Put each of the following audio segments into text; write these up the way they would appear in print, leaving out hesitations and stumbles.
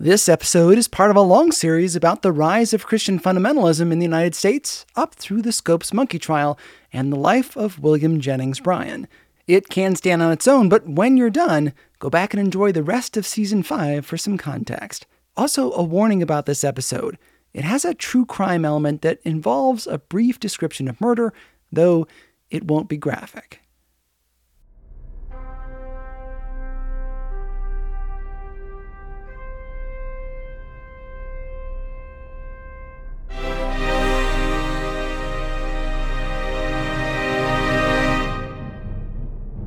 This episode is part of a long series about the rise of Christian fundamentalism in the United States up through the Scopes Monkey Trial and the life of William Jennings Bryan. It can stand on its own, but when you're done, go back and enjoy the rest of Season 5 for some context. Also, a warning about this episode. It has a true crime element that involves a brief description of murder, though it won't be graphic.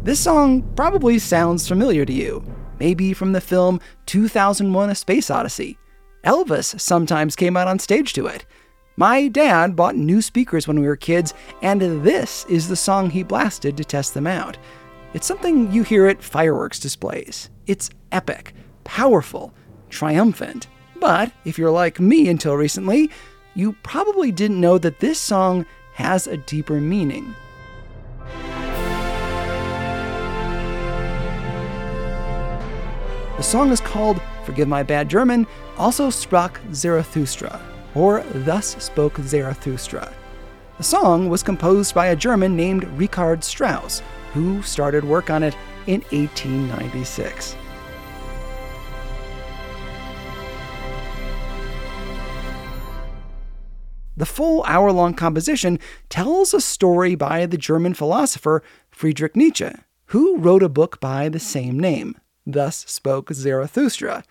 This song probably sounds familiar to you, maybe from the film 2001: A Space Odyssey. Elvis sometimes came out on stage to it. My dad bought new speakers when we were kids, and this is the song he blasted to test them out. It's something you hear at fireworks displays. It's epic, powerful, triumphant. But if you're like me until recently, you probably didn't know that this song has a deeper meaning. The song is called, forgive my bad German, also Sprach Zarathustra, or Thus Spoke Zarathustra. The song was composed by a German named Richard Strauss, who started work on it in 1896. The full hour-long composition tells a story by the German philosopher Friedrich Nietzsche, who wrote a book by the same name. Thus Spoke Zarathustra.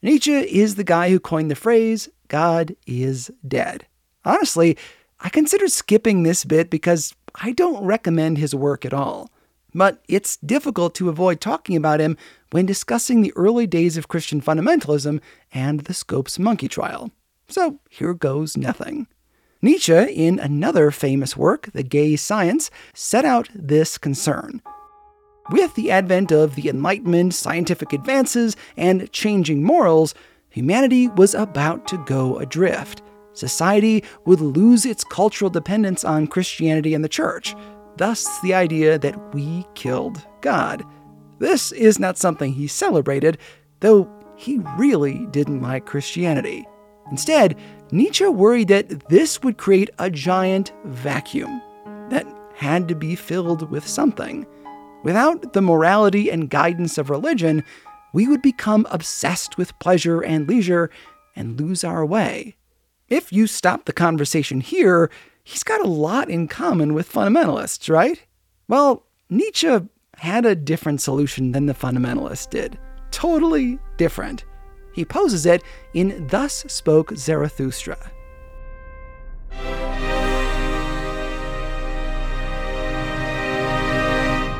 Nietzsche is the guy who coined the phrase, God is dead. Honestly, I considered skipping this bit because I don't recommend his work at all. But it's difficult to avoid talking about him when discussing the early days of Christian fundamentalism and the Scopes Monkey Trial. So here goes nothing. Nietzsche, in another famous work, The Gay Science, set out this concern. With the advent of the Enlightenment, scientific advances, and changing morals, humanity was about to go adrift. Society would lose its cultural dependence on Christianity and the church, thus the idea that we killed God. This is not something he celebrated, though he really didn't like Christianity. Instead, Nietzsche worried that this would create a giant vacuum that had to be filled with something. Without the morality and guidance of religion, we would become obsessed with pleasure and leisure and lose our way. If you stop the conversation here, he's got a lot in common with fundamentalists, right? Well, Nietzsche had a different solution than the fundamentalists did. Totally different. He poses it in Thus Spoke Zarathustra.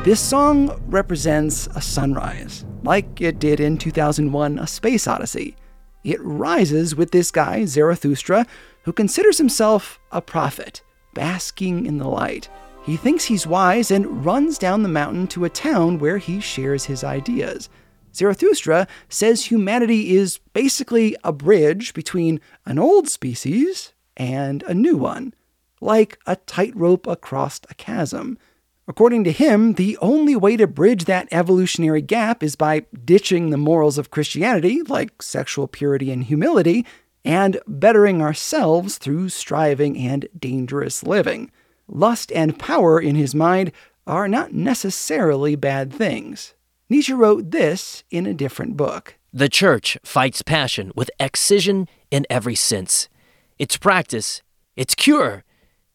This song represents a sunrise, like it did in 2001: A Space Odyssey. It rises with this guy, Zarathustra, who considers himself a prophet, basking in the light. He thinks he's wise and runs down the mountain to a town where he shares his ideas. Zarathustra says humanity is basically a bridge between an old species and a new one, like a tightrope across a chasm. According to him, the only way to bridge that evolutionary gap is by ditching the morals of Christianity, like sexual purity and humility, and bettering ourselves through striving and dangerous living. Lust and power, in his mind, are not necessarily bad things. Nietzsche wrote this in a different book. The church fights passion with excision in every sense. Its practice, its cure,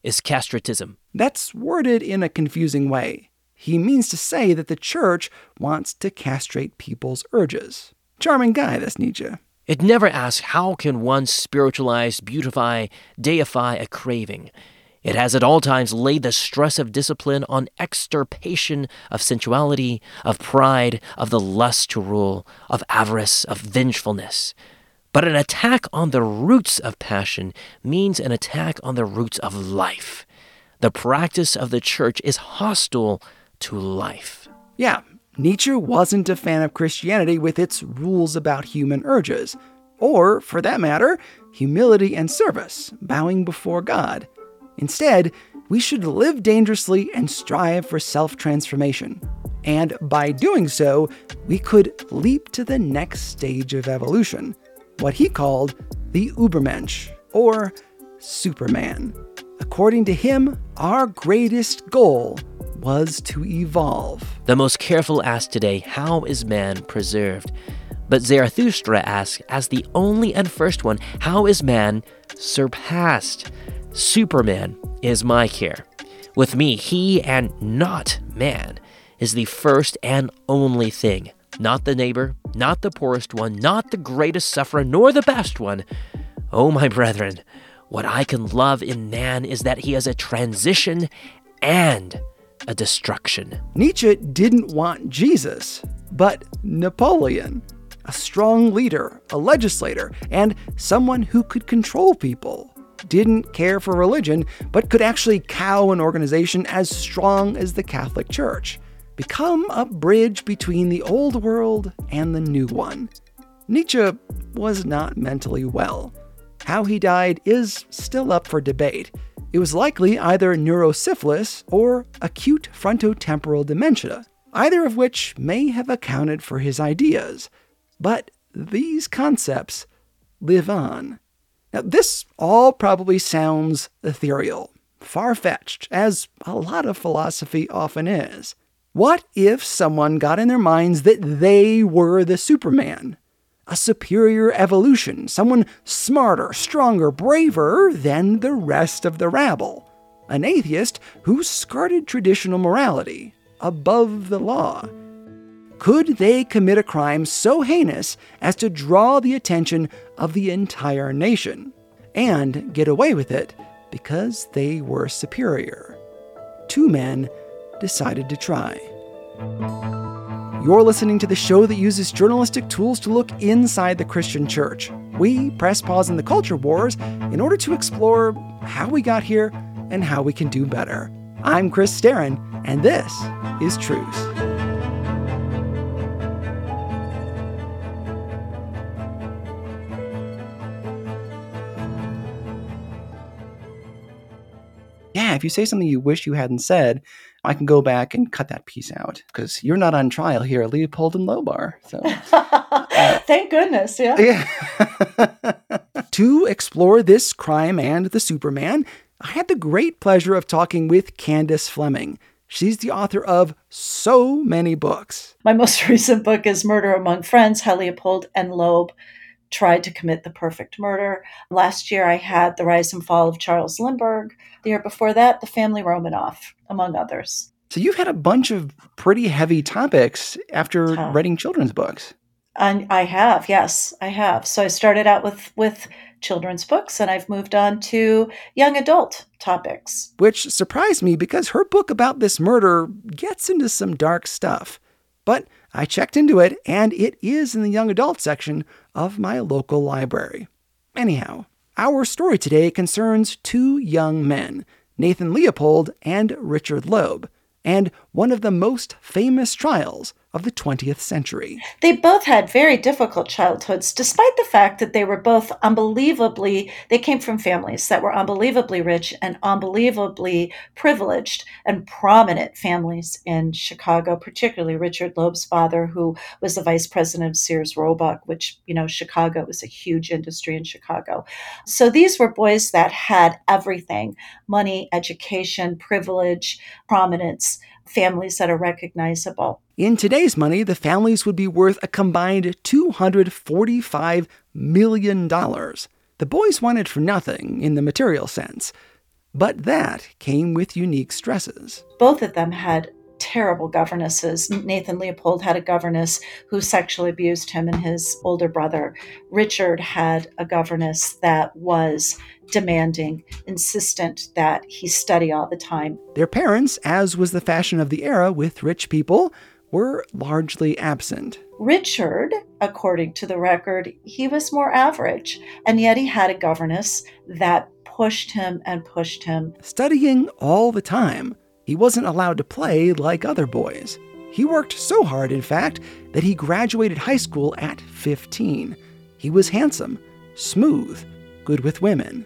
is castratism. That's worded in a confusing way. He means to say that the church wants to castrate people's urges. Charming guy, this Nietzsche. It never asks how can one spiritualize, beautify, deify a craving. It has at all times laid the stress of discipline on extirpation of sensuality, of pride, of the lust to rule, of avarice, of vengefulness. But an attack on the roots of passion means an attack on the roots of life. The practice of the church is hostile to life. Yeah, Nietzsche wasn't a fan of Christianity with its rules about human urges, or, for that matter, humility and service, bowing before God. Instead, we should live dangerously and strive for self-transformation. And by doing so, we could leap to the next stage of evolution, what he called the Ubermensch, or Superman. According to him, our greatest goal was to evolve. The most careful asked today, how is man preserved? But Zarathustra asks, as the only and first one, how is man surpassed? Superman is my care. With me, he and not man is the first and only thing. Not the neighbor, not the poorest one, not the greatest sufferer, nor the best one. Oh, my brethren, what I can love in man is that he is a transition and a destruction. Nietzsche didn't want Jesus, but Napoleon, a strong leader, a legislator, and someone who could control people. Didn't care for religion, but could actually cow an organization as strong as the Catholic Church. Become a bridge between the old world and the new one. Nietzsche was not mentally well. How he died is still up for debate. It was likely either neurosyphilis or acute frontotemporal dementia, either of which may have accounted for his ideas. But these concepts live on. Now, this all probably sounds ethereal, far-fetched, as a lot of philosophy often is. What if someone got in their minds that they were the Superman? A superior evolution, someone smarter, stronger, braver than the rest of the rabble. An atheist who skirted traditional morality, above the law. Could they commit a crime so heinous as to draw the attention of the entire nation, and get away with it because they were superior? Two men decided to try. You're listening to the show that uses journalistic tools to look inside the Christian church. We press pause in the culture wars in order to explore how we got here and how we can do better. I'm Chris Starin, and this is Truce. If you say something you wish you hadn't said, I can go back and cut that piece out because you're not on trial here at Leopold and Lobar. So, thank goodness, yeah. To explore this crime and the Superman, I had the great pleasure of talking with Candace Fleming. She's the author of so many books. My most recent book is Murder Among Friends, How Leopold and Loeb Tried to Commit the Perfect Murder. Last year, I had The Rise and Fall of Charles Lindbergh. The year before that, The Family Romanoff, among others. So you've had a bunch of pretty heavy topics after writing children's books. And I have, yes, I have. So I started out with children's books, and I've moved on to young adult topics. Which surprised me because her book about this murder gets into some dark stuff. But I checked into it, and it is in the young adult section of my local library. Anyhow, our story today concerns two young men, Nathan Leopold and Richard Loeb, and one of the most famous trials of the 20th century. They both had very difficult childhoods, despite the fact that they were both they came from families that were unbelievably rich and unbelievably privileged and prominent families in Chicago, particularly Richard Loeb's father, who was the vice president of Sears Roebuck, which, Chicago was a huge industry in Chicago. So these were boys that had everything: money, education, privilege, prominence, families that are recognizable. In today's money, the families would be worth a combined $245 million. The boys wanted for nothing in the material sense, but that came with unique stresses. Both of them had terrible governesses. Nathan Leopold had a governess who sexually abused him and his older brother. Richard had a governess that was demanding, insistent that he study all the time. Their parents, as was the fashion of the era with rich people, were largely absent. Richard, according to the record, he was more average, and yet he had a governess that pushed him and pushed him. Studying all the time. He wasn't allowed to play like other boys. He worked so hard, in fact, that he graduated high school at 15. He was handsome, smooth, good with women.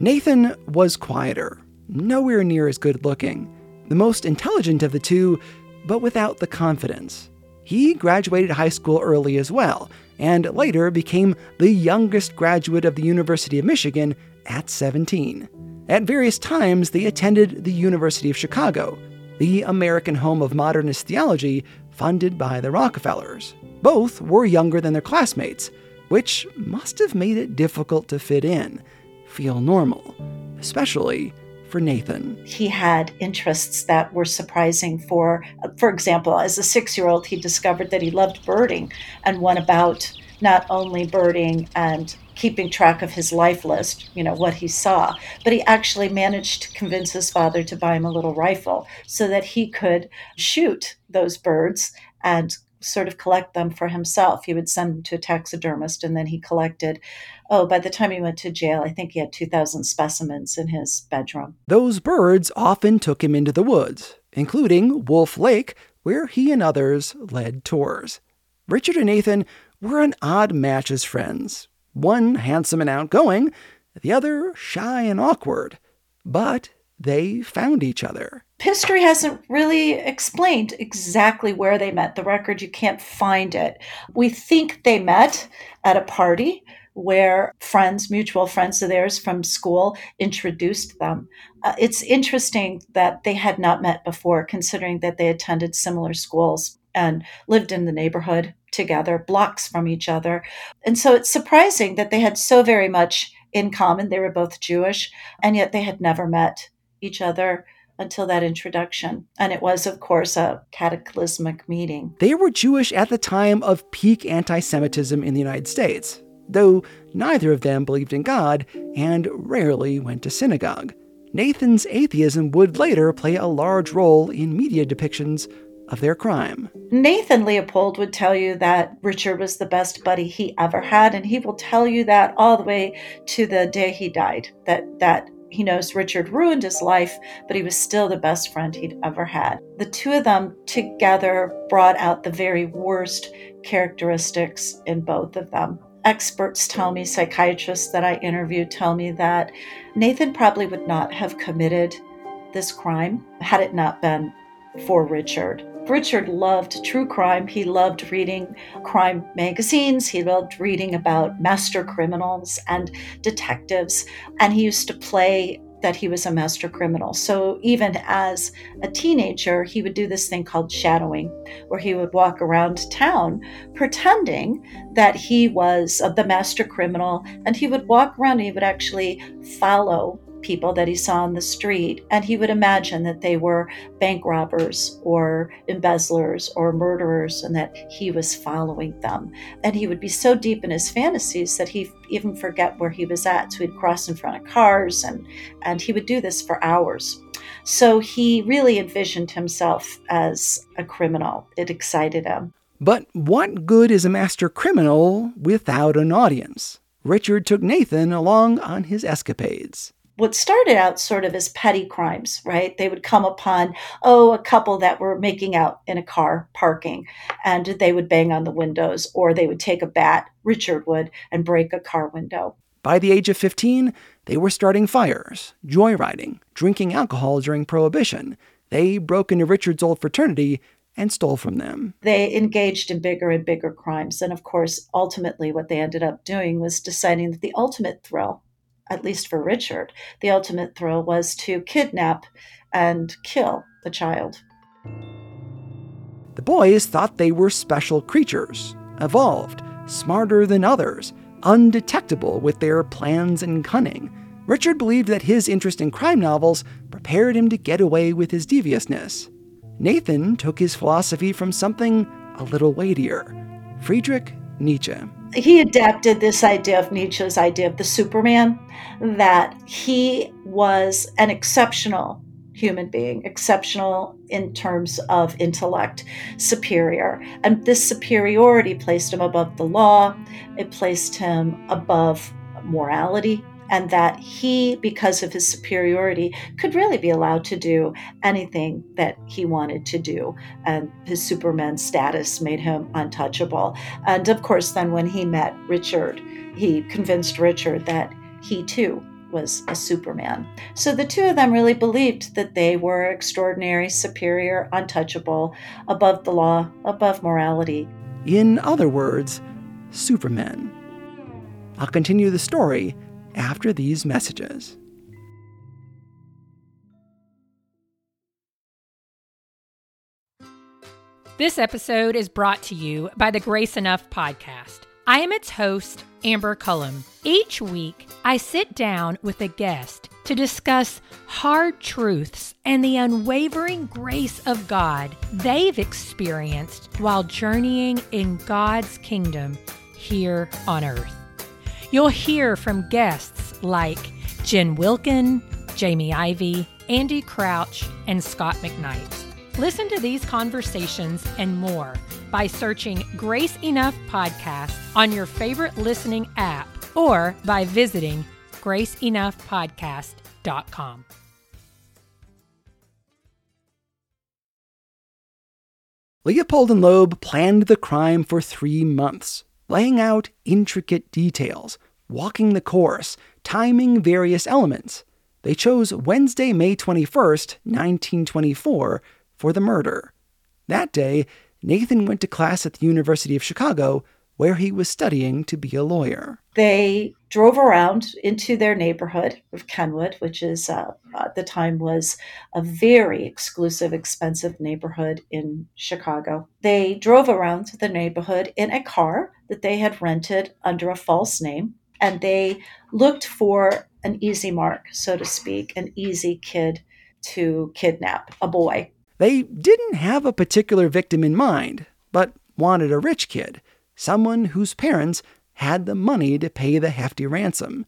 Nathan was quieter, nowhere near as good looking, the most intelligent of the two, but without the confidence. He graduated high school early as well, and later became the youngest graduate of the University of Michigan at 17. At various times, they attended the University of Chicago, the American home of modernist theology funded by the Rockefellers. Both were younger than their classmates, which must have made it difficult to fit in, feel normal, especially for Nathan. He had interests that were surprising. For example, as a 6-year-old, he discovered that he loved birding and went about not only birding and keeping track of his life list, you know, what he saw, but he actually managed to convince his father to buy him a little rifle so that he could shoot those birds and sort of collect them for himself. He would send them to a taxidermist, and then he collected, by the time he went to jail, I think he had 2,000 specimens in his bedroom. Those birds often took him into the woods, including Wolf Lake, where he and others led tours. Richard and Nathan were an odd match as friends, one handsome and outgoing, the other shy and awkward, but they found each other. History hasn't really explained exactly where they met. The record, you can't find it. We think they met at a party where friends, mutual friends of theirs from school, introduced them. It's interesting that they had not met before, considering that they attended similar schools and lived in the neighborhood together, blocks from each other. And so it's surprising that they had so very much in common. They were both Jewish, and yet they had never met each other until that introduction. And it was, of course, a cataclysmic meeting. They were Jewish at the time of peak anti-Semitism in the United States, though neither of them believed in God and rarely went to synagogue. Nathan's atheism would later play a large role in media depictions of their crime. Nathan Leopold would tell you that Richard was the best buddy he ever had, and he will tell you that all the way to the day he died, that he knows Richard ruined his life, but he was still the best friend he'd ever had. The two of them together brought out the very worst characteristics in both of them. Experts tell me, psychiatrists that I interviewed tell me that Nathan probably would not have committed this crime had it not been for Richard. Richard loved true crime. He loved reading crime magazines. He loved reading about master criminals and detectives. And he used to play that he was a master criminal. So even as a teenager, he would do this thing called shadowing, where he would walk around town pretending that he was the master criminal. And he would walk around and he would actually follow people that he saw on the street, and he would imagine that they were bank robbers or embezzlers or murderers and that he was following them. And he would be so deep in his fantasies that he even forget where he was at. So he'd cross in front of cars, and he would do this for hours. So he really envisioned himself as a criminal. It excited him. But what good is a master criminal without an audience? Richard took Nathan along on his escapades. What started out sort of as petty crimes, right? They would come upon, a couple that were making out in a car parking, and they would bang on the windows, or they would take a bat, Richard would, and break a car window. By the age of 15, they were starting fires, joyriding, drinking alcohol during Prohibition. They broke into Richard's old fraternity and stole from them. They engaged in bigger and bigger crimes. And of course, ultimately what they ended up doing was deciding that the ultimate thrill, at least for Richard, the ultimate thrill was to kidnap and kill the child. The boys thought they were special creatures, evolved, smarter than others, undetectable with their plans and cunning. Richard believed that his interest in crime novels prepared him to get away with his deviousness. Nathan took his philosophy from something a little weightier, Friedrich Nietzsche. He adapted this idea of Nietzsche's idea of the Superman, that he was an exceptional human being, exceptional in terms of intellect, superior. And this superiority placed him above the law. It placed him above morality. and that he, because of his superiority, could really be allowed to do anything that he wanted to do. And his Superman status made him untouchable. And of course, then when he met Richard, he convinced Richard that he too was a Superman. So the two of them really believed that they were extraordinary, superior, untouchable, above the law, above morality. In other words, Supermen. I'll continue the story after these messages. This episode is brought to you by the Grace Enough podcast. I am its host, Amber Cullum. Each week, I sit down with a guest to discuss hard truths and the unwavering grace of God they've experienced while journeying in God's kingdom here on earth. You'll hear from guests like Jen Wilkin, Jamie Ivey, Andy Crouch, and Scott McKnight. Listen to these conversations and more by searching Grace Enough Podcast on your favorite listening app or by visiting graceenoughpodcast.com. Leopold and Loeb planned the crime for 3 months, laying out intricate details, walking the course, timing various elements. They chose Wednesday, May 21st, 1924, for the murder. That day, Nathan went to class at the University of Chicago, where he was studying to be a lawyer. They drove around into their neighborhood of Kenwood, which is, at the time was a very exclusive, expensive neighborhood in Chicago. They drove around to the neighborhood in a car that they had rented under a false name, and they looked for an easy mark, so to speak, an easy kid to kidnap, a boy. They didn't have a particular victim in mind, but wanted a rich kid, someone whose parents had the money to pay the hefty ransom.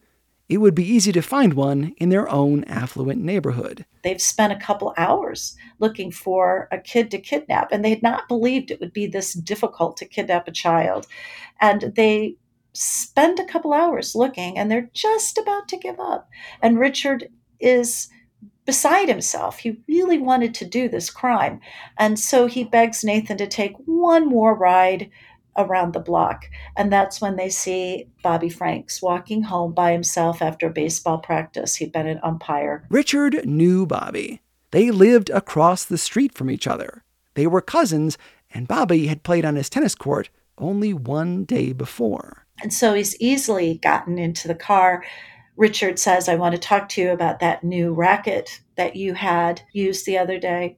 It would be easy to find one in their own affluent neighborhood. They've spent a couple hours looking for a kid to kidnap, and they had not believed it would be this difficult to kidnap a child. And they spend a couple hours looking, and they're just about to give up. And Richard is beside himself. He really wanted to do this crime. And so he begs Nathan to take one more ride around the block. And that's when they see Bobby Franks walking home by himself after baseball practice. He'd been an umpire. Richard knew Bobby. They lived across the street from each other. They were cousins, and Bobby had played on his tennis court only one day before. And so he's easily gotten into the car. Richard says, I want to talk to you about that new racket that you had used the other day.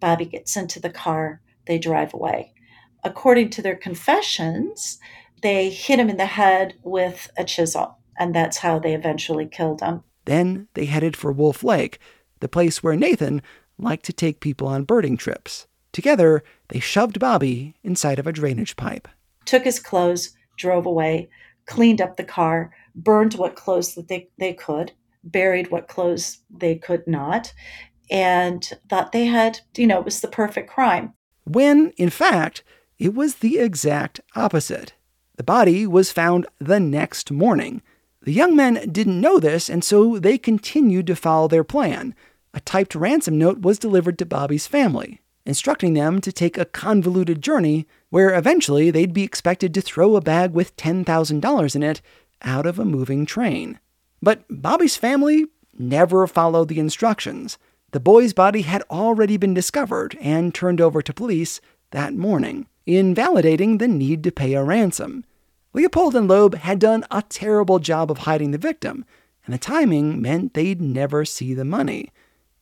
Bobby gets into the car. They drive away. According to their confessions, they hit him in the head with a chisel, and that's how they eventually killed him. Then they headed for Wolf Lake, the place where Nathan liked to take people on birding trips. Together, they shoved Bobby inside of a drainage pipe. Took his clothes, drove away, cleaned up the car, burned what clothes that they could, buried what clothes they could not, and thought they had, it was the perfect crime. When, in fact, it was the exact opposite. The body was found the next morning. The young men didn't know this, and so they continued to follow their plan. A typed ransom note was delivered to Bobby's family, instructing them to take a convoluted journey where eventually they'd be expected to throw a bag with $10,000 in it out of a moving train. But Bobby's family never followed the instructions. The boy's body had already been discovered and turned over to police that morning, invalidating the need to pay a ransom. Leopold and Loeb had done a terrible job of hiding the victim, and the timing meant they'd never see the money.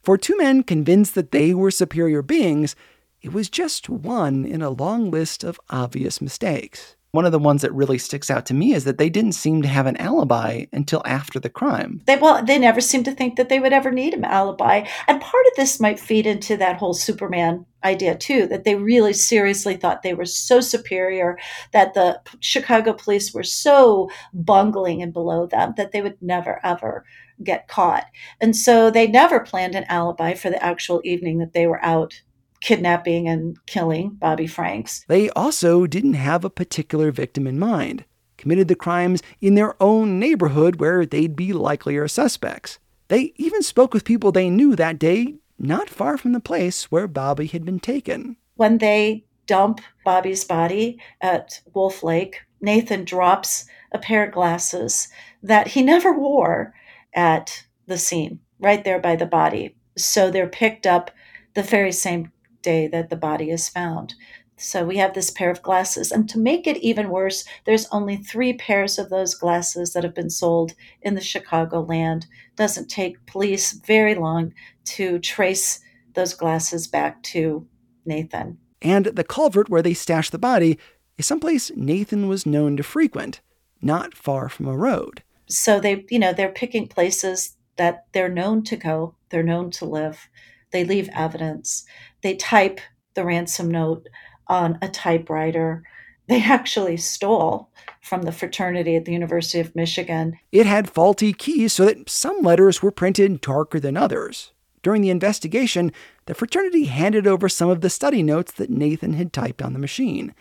For two men convinced that they were superior beings, it was just one in a long list of obvious mistakes. One of the ones that really sticks out to me is that they didn't seem to have an alibi until after the crime. They never seemed to think that they would ever need an alibi. And part of this might feed into that whole Superman idea, too, that they really seriously thought they were so superior, that the Chicago police were so bungling and below them that they would never, ever get caught. And so they never planned an alibi for the actual evening that they were out kidnapping and killing Bobby Franks. They also didn't have a particular victim in mind. committed the crimes in their own neighborhood where they'd be likelier suspects. They even spoke with people they knew that day, not far from the place where Bobby had been taken. When they dump Bobby's body at Wolf Lake, Nathan drops a pair of glasses that he never wore at the scene, right there by the body. So they're picked up the very same day that the body is found. So we have this pair of glasses. And to make it even worse, there's only 3 pairs of those glasses that have been sold in the Chicagoland. Doesn't take police very long to trace those glasses back to Nathan. And the culvert where they stashed the body is someplace Nathan was known to frequent, not far from a road. So they, they're picking places that they're known to go, they're known to live. They leave evidence. They type the ransom note on a typewriter. They actually stole from the fraternity at the University of Michigan. It had faulty keys so that some letters were printed darker than others. During the investigation, the fraternity handed over some of the study notes that Nathan had typed on the machine.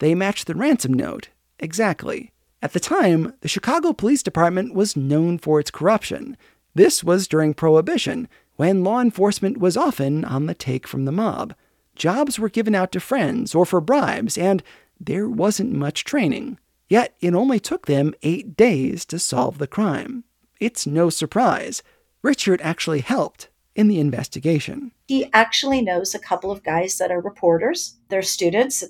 They matched the ransom note exactly. At the time, the Chicago Police Department was known for its corruption. This was during Prohibition, when law enforcement was often on the take from the mob. Jobs were given out to friends or for bribes, and there wasn't much training. Yet it only took them 8 days to solve the crime. It's no surprise. Richard actually helped in the investigation. He actually knows a couple of guys that are reporters. They're students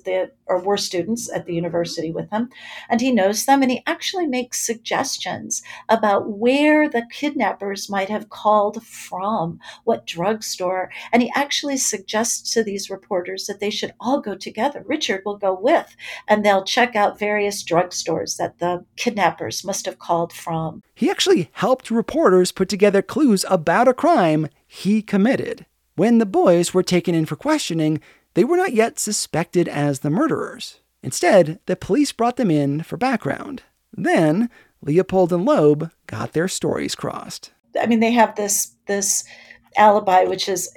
were students at the university with him. And he knows them, and he actually makes suggestions about where the kidnappers might have called from, what drugstore. And he actually suggests to these reporters that they should all go together. Richard will go with, and they'll check out various drugstores that the kidnappers must have called from. He actually helped reporters put together clues about a crime he committed. When the boys were taken in for questioning, they were not yet suspected as the murderers. Instead, the police brought them in for background. Then, Leopold and Loeb got their stories crossed. I mean, they have this alibi, which is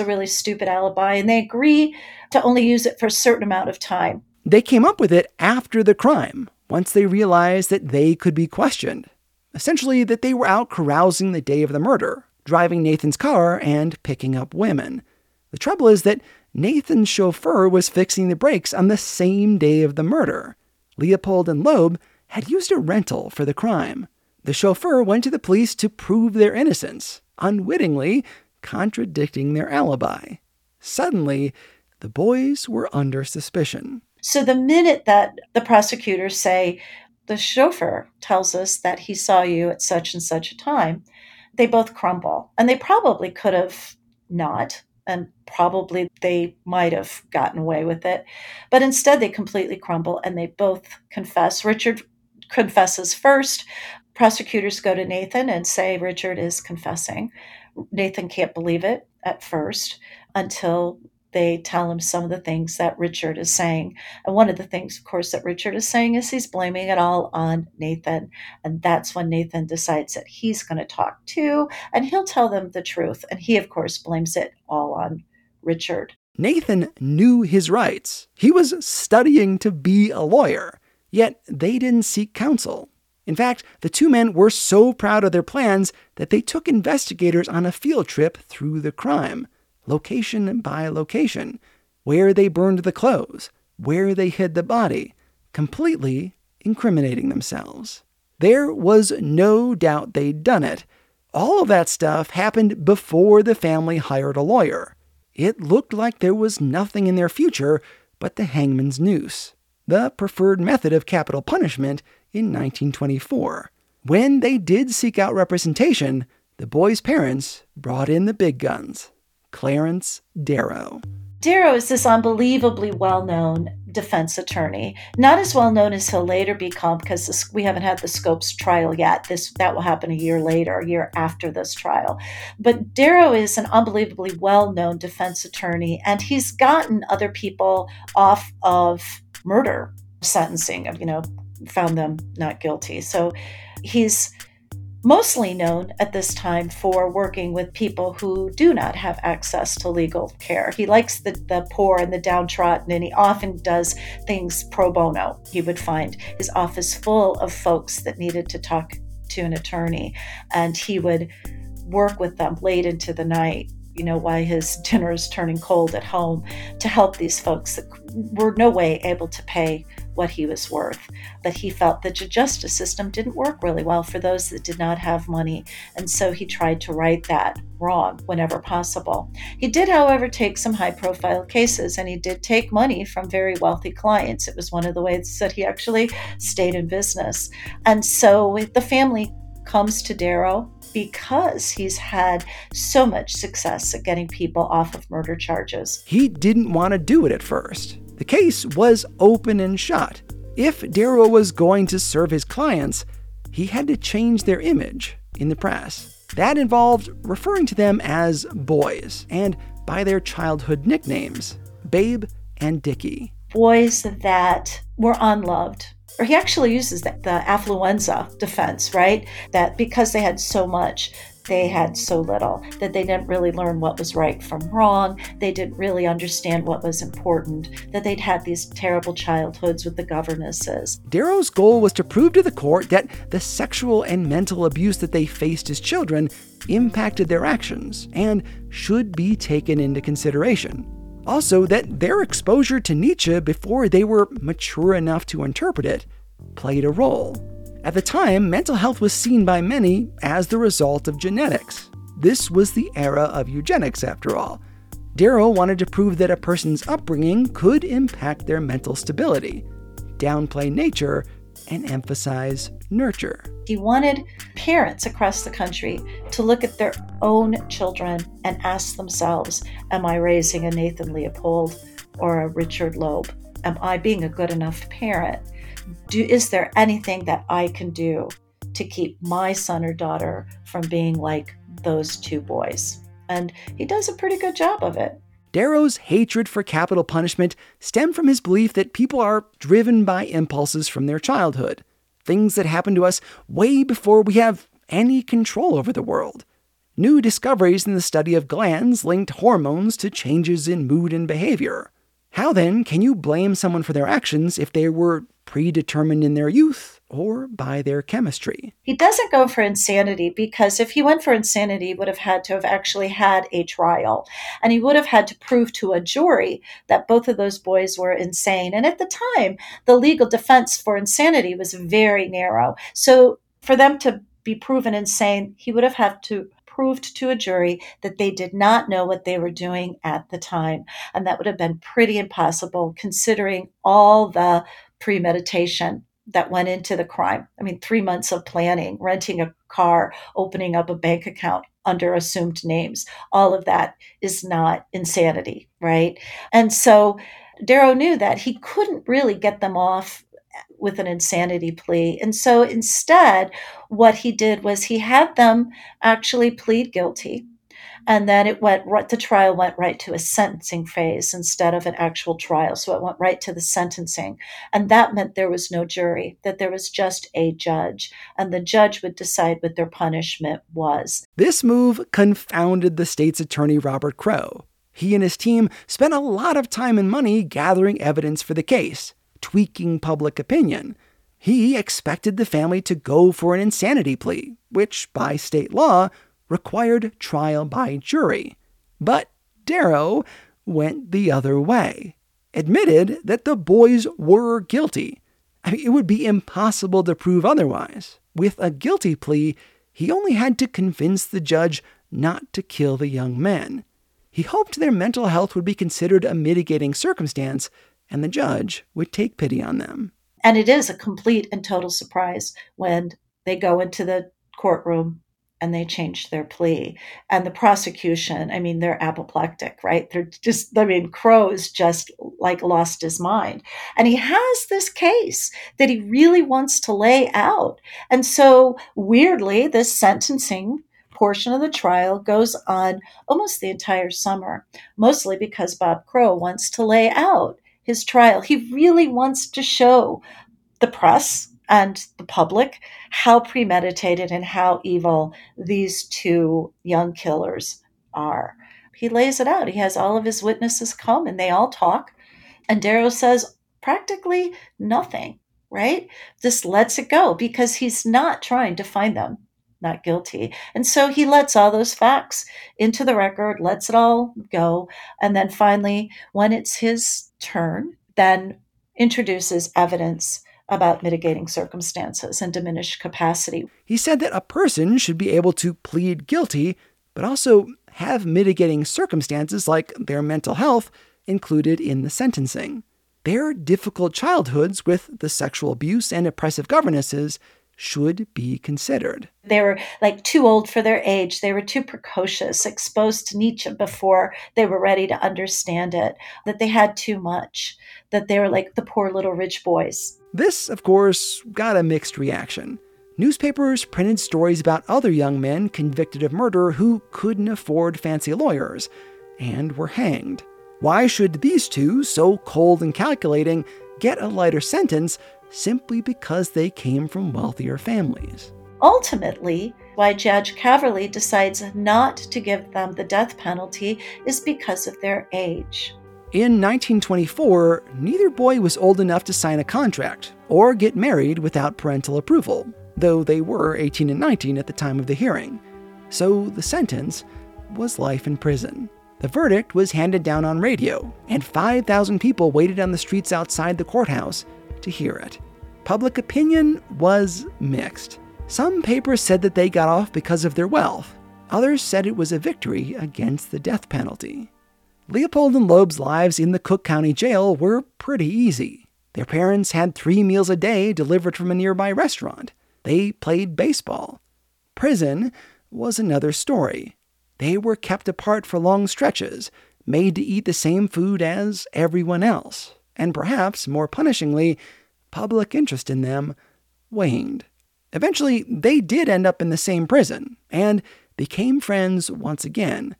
a really stupid alibi, and they agree to only use it for a certain amount of time. They came up with it after the crime, once they realized that they could be questioned. Essentially, that they were out carousing the day of the murder, driving Nathan's car and picking up women. The trouble is that Nathan's chauffeur was fixing the brakes on the same day of the murder. Leopold and Loeb had used a rental for the crime. The chauffeur went to the police to prove their innocence, unwittingly contradicting their alibi. Suddenly, the boys were under suspicion. So the minute that the prosecutors say, the chauffeur tells us that he saw you at such and such a time, they both crumble. And they probably could have not, and probably they might have gotten away with it. But instead, they completely crumble, and they both confess. Richard confesses first. Prosecutors go to Nathan and say Richard is confessing. Nathan can't believe it at first until they tell him some of the things that Richard is saying. And one of the things, of course, that Richard is saying is he's blaming it all on Nathan. And that's when Nathan decides that he's going to talk too, and he'll tell them the truth. And he, of course, blames it all on Richard. Nathan knew his rights. He was studying to be a lawyer. Yet they didn't seek counsel. In fact, the two men were so proud of their plans that they took investigators on a field trip through the crime, location by location, where they burned the clothes, where they hid the body, completely incriminating themselves. There was no doubt they'd done it. All of that stuff happened before the family hired a lawyer. It looked like there was nothing in their future but the hangman's noose, the preferred method of capital punishment in 1924. When they did seek out representation, the boys' parents brought in the big guns. Clarence Darrow. Darrow is this unbelievably well-known defense attorney. Not as well-known as he'll later become, because we haven't had the Scopes trial yet. That will happen a year later, a year after this trial. But Darrow is an unbelievably well-known defense attorney, and he's gotten other people off of murder sentencing, found them not guilty. So he's mostly known at this time for working with people who do not have access to legal care. He likes the poor and the downtrodden, and he often does things pro bono. He would find his office full of folks that needed to talk to an attorney, and he would work with them late into the night, you know, while his dinner is turning cold at home, to help these folks that were no way able to pay what he was worth. But he felt that the justice system didn't work really well for those that did not have money, and so he tried to right that wrong whenever possible. He did, however, take some high-profile cases, and he did take money from very wealthy clients. It was one of the ways that he actually stayed in business. And so the family comes to Darrow because he's had so much success at getting people off of murder charges. He didn't want to do it at first. The case was open and shut. If Darrow was going to serve his clients, he had to change their image in the press. That involved referring to them as boys and by their childhood nicknames, Babe and Dickie. Boys that were unloved. Or he actually uses the affluenza defense, right? That because they had so much, they had so little, that they didn't really learn what was right from wrong, they didn't really understand what was important, that they'd had these terrible childhoods with the governesses. Darrow's goal was to prove to the court that the sexual and mental abuse that they faced as children impacted their actions and should be taken into consideration. Also, that their exposure to Nietzsche before they were mature enough to interpret it played a role. At the time, mental health was seen by many as the result of genetics. This was the era of eugenics, after all. Darrow wanted to prove that a person's upbringing could impact their mental stability, downplay nature, and emphasize nurture. He wanted parents across the country to look at their own children and ask themselves, am I raising a Nathan Leopold or a Richard Loeb? Am I being a good enough parent? Is there anything that I can do to keep my son or daughter from being like those two boys? And he does a pretty good job of it. Darrow's hatred for capital punishment stemmed from his belief that people are driven by impulses from their childhood, things that happen to us way before we have any control over the world. New discoveries in the study of glands linked hormones to changes in mood and behavior. How then can you blame someone for their actions if they were predetermined in their youth or by their chemistry? He doesn't go for insanity because if he went for insanity, he would have had to have actually had a trial. And he would have had to prove to a jury that both of those boys were insane. And at the time, the legal defense for insanity was very narrow. So for them to be proven insane, he would have had to proved to a jury that they did not know what they were doing at the time. And that would have been pretty impossible considering all the premeditation that went into the crime. I mean, 3 months of planning, renting a car, opening up a bank account under assumed names. All of that is not insanity, right? And so Darrow knew that he couldn't really get them off with an insanity plea. And so instead, what he did was he had them actually plead guilty. And then the trial went right to a sentencing phase instead of an actual trial. So it went right to the sentencing. And that meant there was no jury, that there was just a judge. And the judge would decide what their punishment was. This move confounded the state's attorney, Robert Crowe. He and his team spent a lot of time and money gathering evidence for the case, tweaking public opinion. He expected the family to go for an insanity plea, which, by state law, required trial by jury. But Darrow went the other way, admitted that the boys were guilty. I mean, it would be impossible to prove otherwise. With a guilty plea, he only had to convince the judge not to kill the young men. He hoped their mental health would be considered a mitigating circumstance, and the judge would take pity on them. And it is a complete and total surprise when they go into the courtroom and they change their plea. And the prosecution, I mean, they're apoplectic, right? They're just, I mean, Crowe's just like lost his mind. And he has this case that he really wants to lay out. And so weirdly, this sentencing portion of the trial goes on almost the entire summer, mostly because Bob Crowe wants to lay out his trial. He really wants to show the press and the public how premeditated and how evil these two young killers are. He lays it out. He has all of his witnesses come and they all talk. And Darrow says practically nothing, right? Just lets it go because he's not trying to find them not guilty. And so he lets all those facts into the record, lets it all go. And then finally, when it's his turn, then introduces evidence about mitigating circumstances and diminished capacity. He said that a person should be able to plead guilty, but also have mitigating circumstances like their mental health included in the sentencing. Their difficult childhoods with the sexual abuse and oppressive governesses should be considered. They were like too old for their age. They were too precocious, exposed to Nietzsche before they were ready to understand it, that they had too much, that they were like the poor little rich boys. This, of course, got a mixed reaction. Newspapers printed stories about other young men convicted of murder who couldn't afford fancy lawyers and were hanged. Why should these two, so cold and calculating, get a lighter sentence simply because they came from wealthier families? Ultimately, why Judge Caverly decides not to give them the death penalty is because of their age. In 1924, neither boy was old enough to sign a contract or get married without parental approval, though they were 18 and 19 at the time of the hearing. So the sentence was life in prison. The verdict was handed down on radio, and 5,000 people waited on the streets outside the courthouse to hear it. Public opinion was mixed. Some papers said that they got off because of their wealth. Others said it was a victory against the death penalty. Leopold and Loeb's lives in the Cook County Jail were pretty easy. Their parents had 3 meals a day delivered from a nearby restaurant. They played baseball. Prison was another story. They were kept apart for long stretches, made to eat the same food as everyone else, and perhaps, more punishingly, public interest in them waned. Eventually, they did end up in the same prison, and became friends once again.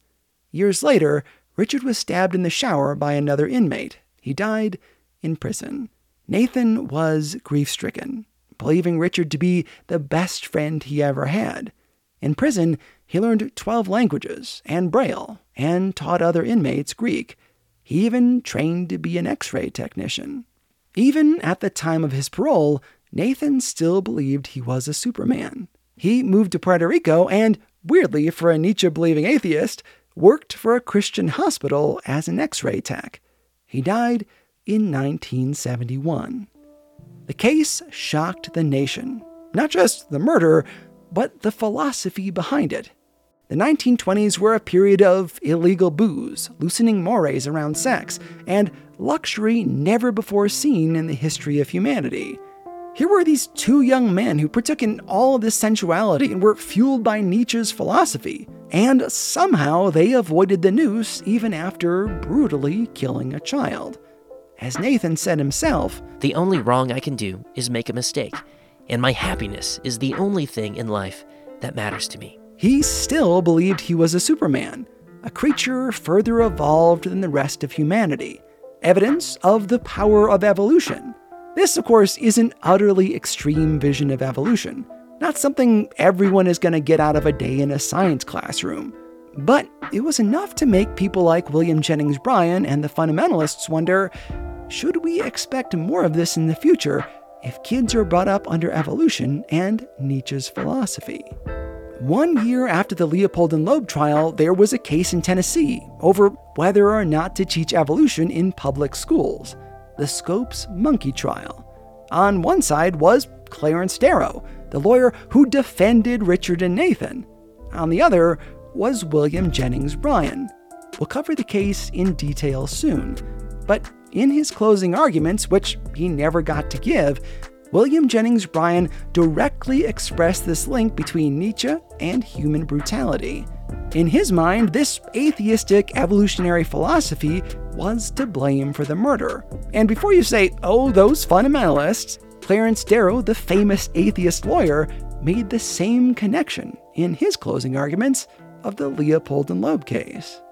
Years later, Richard was stabbed in the shower by another inmate. He died in prison. Nathan was grief-stricken, believing Richard to be the best friend he ever had. In prison, he learned 12 languages and Braille and taught other inmates Greek. He even trained to be an X-ray technician. Even at the time of his parole, Nathan still believed he was a Superman. He moved to Puerto Rico and, weirdly for a Nietzsche-believing atheist, worked for a Christian hospital as an X-ray tech. He died in 1971. The case shocked the nation. Not just the murder, but the philosophy behind it. The 1920s were a period of illegal booze, loosening mores around sex, and luxury never before seen in the history of humanity. Here were these two young men who partook in all of this sensuality and were fueled by Nietzsche's philosophy, and somehow they avoided the noose even after brutally killing a child. As Nathan said himself, "The only wrong I can do is make a mistake, and my happiness is the only thing in life that matters to me." He still believed he was a Superman, a creature further evolved than the rest of humanity, evidence of the power of evolution. This, of course, is an utterly extreme vision of evolution, not something everyone is going to get out of a day in a science classroom. But it was enough to make people like William Jennings Bryan and the fundamentalists wonder, should we expect more of this in the future if kids are brought up under evolution and Nietzsche's philosophy? 1 year after the Leopold and Loeb trial, there was a case in Tennessee over whether or not to teach evolution in public schools, the Scopes Monkey Trial. On one side was Clarence Darrow, the lawyer who defended Richard and Nathan. On the other was William Jennings Bryan. We'll cover the case in detail soon, but in his closing arguments, which he never got to give, William Jennings Bryan directly expressed this link between Nietzsche and human brutality. In his mind, this atheistic evolutionary philosophy was to blame for the murder. And before you say, oh, those fundamentalists, Clarence Darrow, the famous atheist lawyer, made the same connection in his closing arguments of the Leopold and Loeb case.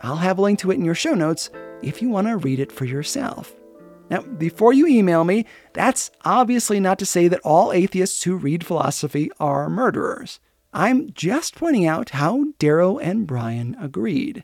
I'll have a link to it in your show notes if you want to read it for yourself. Now, before you email me, that's obviously not to say that all atheists who read philosophy are murderers. I'm just pointing out how Darrow and Bryan agreed.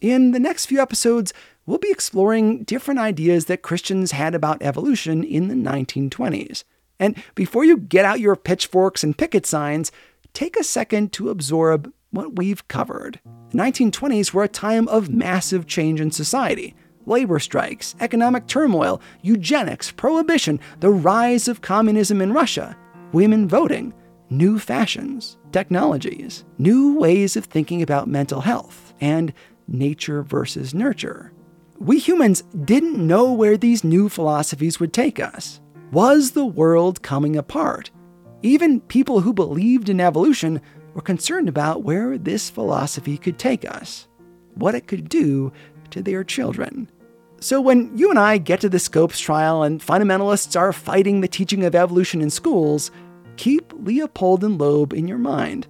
In the next few episodes, we'll be exploring different ideas that Christians had about evolution in the 1920s. And before you get out your pitchforks and picket signs, take a second to absorb what we've covered. The 1920s were a time of massive change in society. Labor strikes, economic turmoil, eugenics, prohibition, the rise of communism in Russia, women voting, new fashions, technologies, new ways of thinking about mental health, and nature versus nurture. We humans didn't know where these new philosophies would take us. Was the world coming apart? Even people who believed in evolution were concerned about where this philosophy could take us, what it could do to their children. So when you and I get to the Scopes trial and fundamentalists are fighting the teaching of evolution in schools, keep Leopold and Loeb in your mind.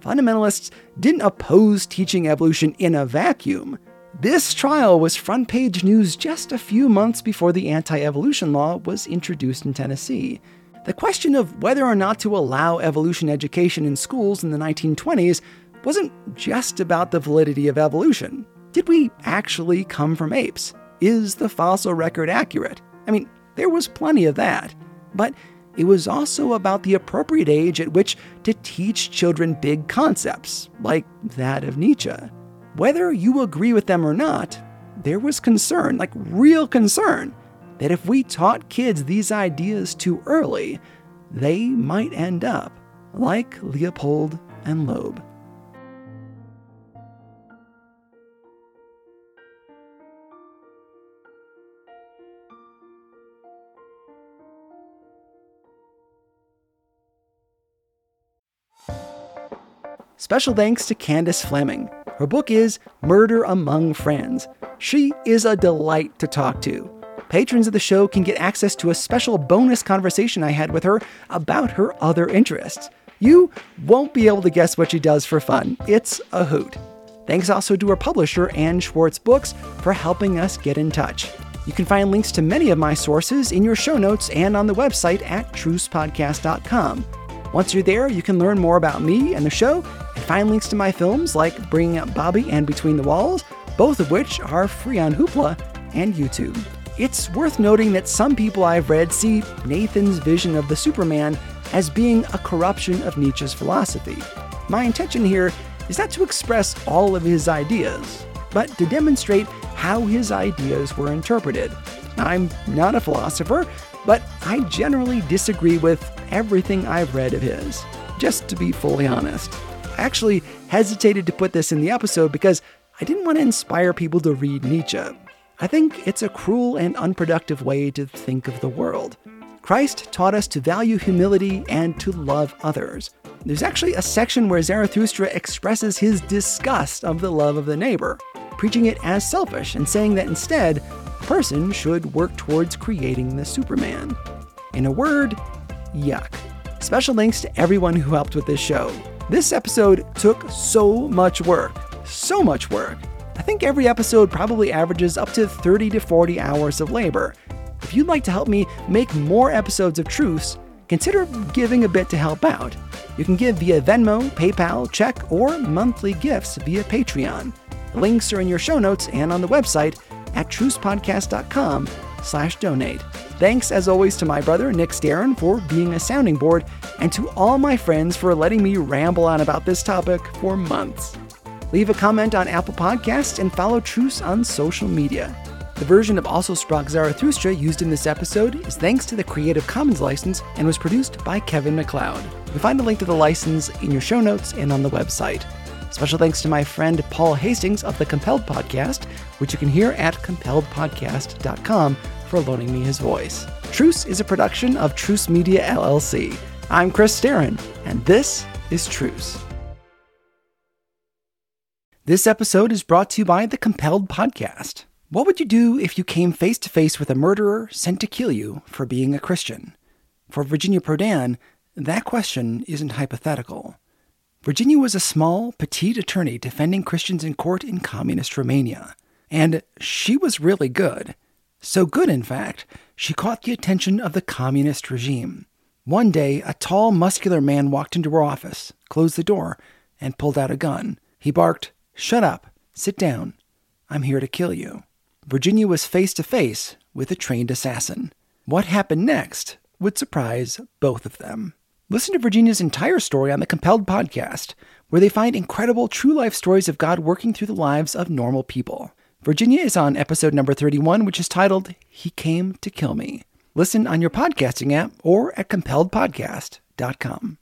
Fundamentalists didn't oppose teaching evolution in a vacuum. This trial was front-page news just a few months before the anti-evolution law was introduced in Tennessee. The question of whether or not to allow evolution education in schools in the 1920s wasn't just about the validity of evolution. Did we actually come from apes? Is the fossil record accurate? I mean, there was plenty of that. But it was also about the appropriate age at which to teach children big concepts, like that of Nietzsche. Whether you agree with them or not, there was concern, like real concern, that if we taught kids these ideas too early, they might end up like Leopold and Loeb. Special thanks to Candace Fleming. Her book is Murder Among Friends. She is a delight to talk to. Patrons of the show can get access to a special bonus conversation I had with her about her other interests. You won't be able to guess what she does for fun. It's a hoot. Thanks also to her publisher, Anne Schwartz Books, for helping us get in touch. You can find links to many of my sources in your show notes and on the website at trucepodcast.com. Once you're there, you can learn more about me and the show and find links to my films like Bringing Up Bobby and Between the Walls, both of which are free on Hoopla and YouTube. It's worth noting that some people I've read see Nathan's vision of the Superman as being a corruption of Nietzsche's philosophy. My intention here is not to express all of his ideas, but to demonstrate how his ideas were interpreted. I'm not a philosopher, but I generally disagree with everything I've read of his, just to be fully honest. I actually hesitated to put this in the episode because I didn't want to inspire people to read Nietzsche. I think it's a cruel and unproductive way to think of the world. Christ taught us to value humility and to love others. There's actually a section where Zarathustra expresses his disgust of the love of the neighbor, preaching it as selfish and saying that instead, a person should work towards creating the Superman. In a word, yuck. Special thanks to everyone who helped with this show. This episode took so much work. I think every episode probably averages up to 30 to 40 hours of labor. If you'd like to help me make more episodes of Truce, consider giving a bit to help out. You can give via Venmo, PayPal, check, or monthly gifts via Patreon. The links are in your show notes and on the website at trucepodcast.com/donate. Thanks as always to my brother Nick Starin for being a sounding board, and to all my friends for letting me ramble on about this topic for months. Leave a comment on Apple Podcasts and follow Truce on social media. The version of Also Sprach Zarathustra used in this episode is thanks to the Creative Commons license and was produced by Kevin MacLeod. You can find a link to the license in your show notes and on the website. Special thanks to my friend Paul Hastings of the Compelled Podcast, which you can hear at compelledpodcast.com, for loaning me his voice. Truce is a production of Truce Media LLC. I'm Chris Starin, and this is Truce. This episode is brought to you by the Compelled Podcast. What would you do if you came face to face with a murderer sent to kill you for being a Christian? For Virginia Prodan, that question isn't hypothetical. Virginia was a small, petite attorney defending Christians in court in communist Romania. And she was really good. So good, in fact, she caught the attention of the communist regime. One day, a tall, muscular man walked into her office, closed the door, and pulled out a gun. He barked, "Shut up, sit down, I'm here to kill you." Virginia was face to face with a trained assassin. What happened next would surprise both of them. Listen to Virginia's entire story on the Compelled Podcast, where they find incredible true-life stories of God working through the lives of normal people. Virginia is on episode number 31, which is titled, "He Came to Kill Me." Listen on your podcasting app or at compelledpodcast.com.